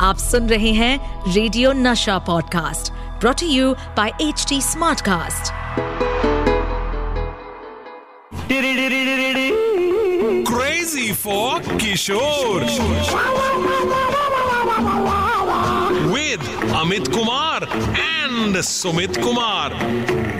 आप सुन रहे हैं रेडियो नशा podcast brought to you by HT smartcast. Crazy for Kishore with Amit Kumar and Sumit Kumar.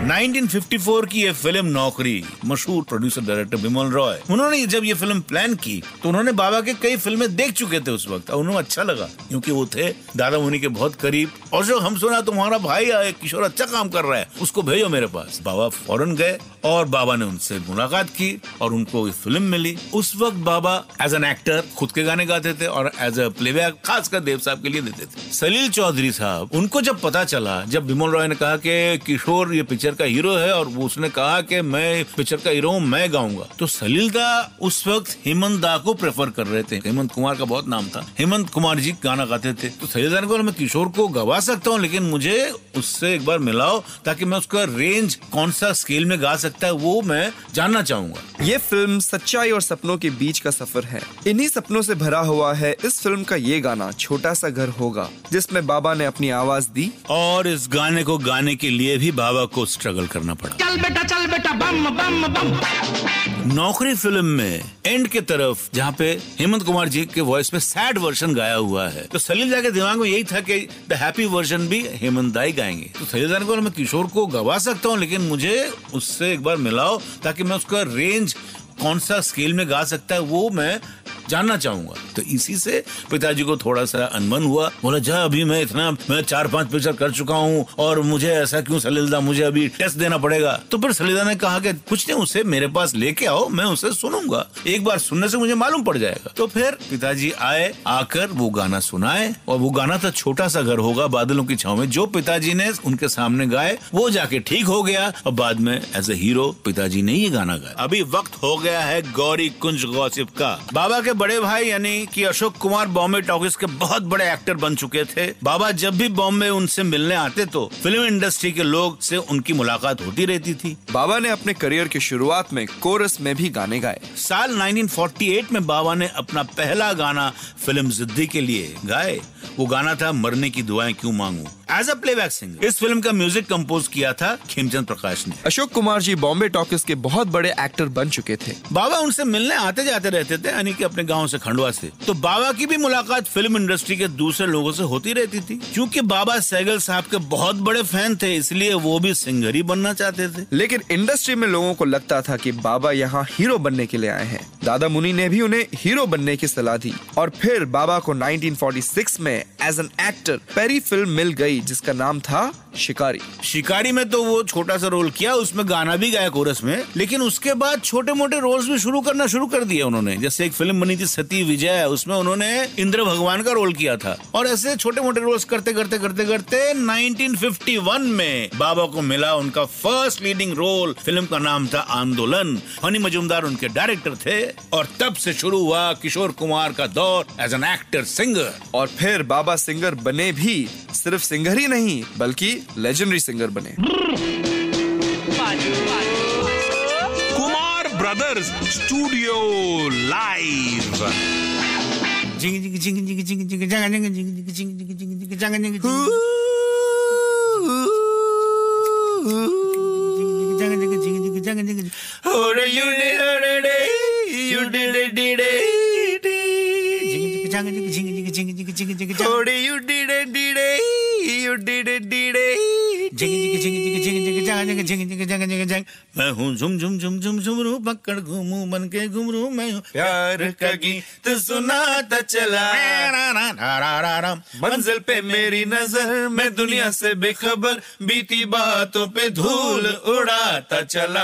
1954 की ये फिल्म नौकरी, मशहूर प्रोड्यूसर डायरेक्टर विमल रॉय, उन्होंने जब ये फिल्म प्लान की तो उन्होंने बाबा के कई फिल्में देख चुके थे उस वक्त। उन्हें अच्छा लगा क्योंकि वो थे दादा मुनि के बहुत करीब। और जो हम सुना तुम्हारा भाई आया किशोर अच्छा काम कर रहा है, उसको भेजो मेरे पास। बाबा फौरन गए और बाबा ने उनसे मुलाकात की और उनको फिल्म मिली। उस वक्त बाबा एज एन एक्टर खुद के गाने गाते थे और एज ए प्लेबैक खासकर देव साहब के लिए देते थे। सलील चौधरी साहब, उनको जब पता चला, जब विमल रॉय ने कहा कि किशोर ये पिक्चर का हीरो है और उसने कहा कि मैं पिक्चर का हीरो हूँ, मैं गाऊंगा, तो सलील दा उस वक्त हेमंत दा को प्रेफर कर रहे थे। हेमंत कुमार का बहुत नाम था, हेमंत कुमार जी गाना गाते थे। तो सलील दा ने कहा मैं किशोर को गवा सकता हूँ लेकिन मुझे उससे एक बार मिलाओ ताकि मैं उसका रेंज कौन सा स्केल में गा सकता है वो मैं जानना चाहूंगा। ये फिल्म सच्चाई और सपनों के बीच का सफर है। इन्हीं सपनों से भरा हुआ है इस फिल्म का ये गाना छोटा सा घर होगा, जिसमें बाबा ने अपनी आवाज दी। और इस गाने को गाने के लिए भी बाबा को स्ट्रगल करना पड़ा। चल बेटा बम बम बम। नौकरी फिल्म में एंड के तरफ जहाँ पे हेमंत कुमार जी के वॉइस में सैड वर्जन गाया हुआ है, तो सलील दा के दिमाग में यही था कि द हैप्पी वर्जन भी हेमंत दा ही गाएंगे। तो सलील दा ने कहा मैं किशोर को गवा सकता हूँ लेकिन मुझे उससे एक बार मिलाओ ताकि मैं उसका रेंज कौन सा स्केल में गा सकता है वो मैं जानना चाहूंगा। तो इसी से पिताजी को थोड़ा सा अनबन हुआ। बोला जा अभी मैं 4-5 पिक्चर कर चुका हूँ और मुझे ऐसा क्यों सलीलदा, मुझे अभी टेस्ट देना पड़ेगा। तो फिर सलीलदा ने कहा कि कुछ नहीं, उसे मेरे पास लेके आओ, मैं उसे सुनूंगा, एक बार सुनने से मुझे मालूम पड़ जाएगा। तो फिर पिताजी आए, आकर वो गाना सुनाए और वो गाना था छोटा सा घर होगा बादलों की छांव में, जो पिताजी ने उनके सामने गाए वो जाके ठीक हो गया और बाद में एज ए हीरो पिताजी ने ये गाना गाया। अभी वक्त हो गया है गौरी कुंज गॉसिप का। बाबा के बड़े भाई यानी कि अशोक कुमार बॉम्बे टॉकीज के बहुत बड़े एक्टर बन चुके थे। बाबा जब भी बॉम्बे उनसे मिलने आते तो फिल्म इंडस्ट्री के लोग से उनकी मुलाकात होती रहती थी। बाबा ने अपने करियर की शुरुआत में कोरस में भी गाने गाए। साल 1948 में बाबा ने अपना पहला गाना फिल्म जिद्दी के लिए गाए। वो गाना था मरने की दुआएं क्यों मांगू, एज अ प्लेबैक सिंगर। इस फिल्म का म्यूजिक कंपोज किया था खेमचंद प्रकाश ने। अशोक कुमार जी बॉम्बे टॉकीज के बहुत बड़े एक्टर बन चुके थे। बाबा उनसे मिलने आते जाते रहते थे, यानी कि अपने गांव से, खंडवा से। तो बाबा की भी मुलाकात फिल्म इंडस्ट्री के दूसरे लोगों से होती रहती थी। क्योंकि बाबा सैगल साहब के बहुत बड़े फैन थे इसलिए वो भी सिंगर ही बनना चाहते थे। लेकिन इंडस्ट्री में लोगों को लगता था कि बाबा यहाँ हीरो बनने के लिए आए हैं। दादा मुनि ने भी उन्हें हीरो बनने की सलाह दी और फिर बाबा को 1946 में एज एन एक्टर पहली फिल्म मिल गई जिसका नाम था शिकारी। शिकारी में तो वो छोटा सा रोल किया, उसमें गाना भी गाया कोरस में, लेकिन उसके बाद छोटे मोटे रोल्स भी शुरू करना शुरू कर दिए उन्होंने। जैसे एक फिल्म बनी थी सती विजय, उसमें उन्होंने इंद्र भगवान का रोल किया था। और ऐसे छोटे मोटे रोल्स करते करते करते करते 1951 में बाबा को मिला उनका फर्स्ट लीडिंग रोल। फिल्म का नाम था आंदोलन। हनी मजूमदार उनके डायरेक्टर थे और तब से शुरू हुआ किशोर कुमार का दौर एज एन एक्टर सिंगर। और फिर बाबा सिंगर बने भी, सिर्फ सिंगर ही नहीं बल्कि लेजेंडरी सिंगर बने। Kumar brothers studio live. मैं हूँ झुम झुम झुम झुम झुमरू पकड़ घूमू बन के घुमरू मैं हूँ प्यार का गीत सुनाता चला मंजिल पे मेरी नजर मैं दुनिया से बेखबर बीती बातों पे धूल उड़ाता चला।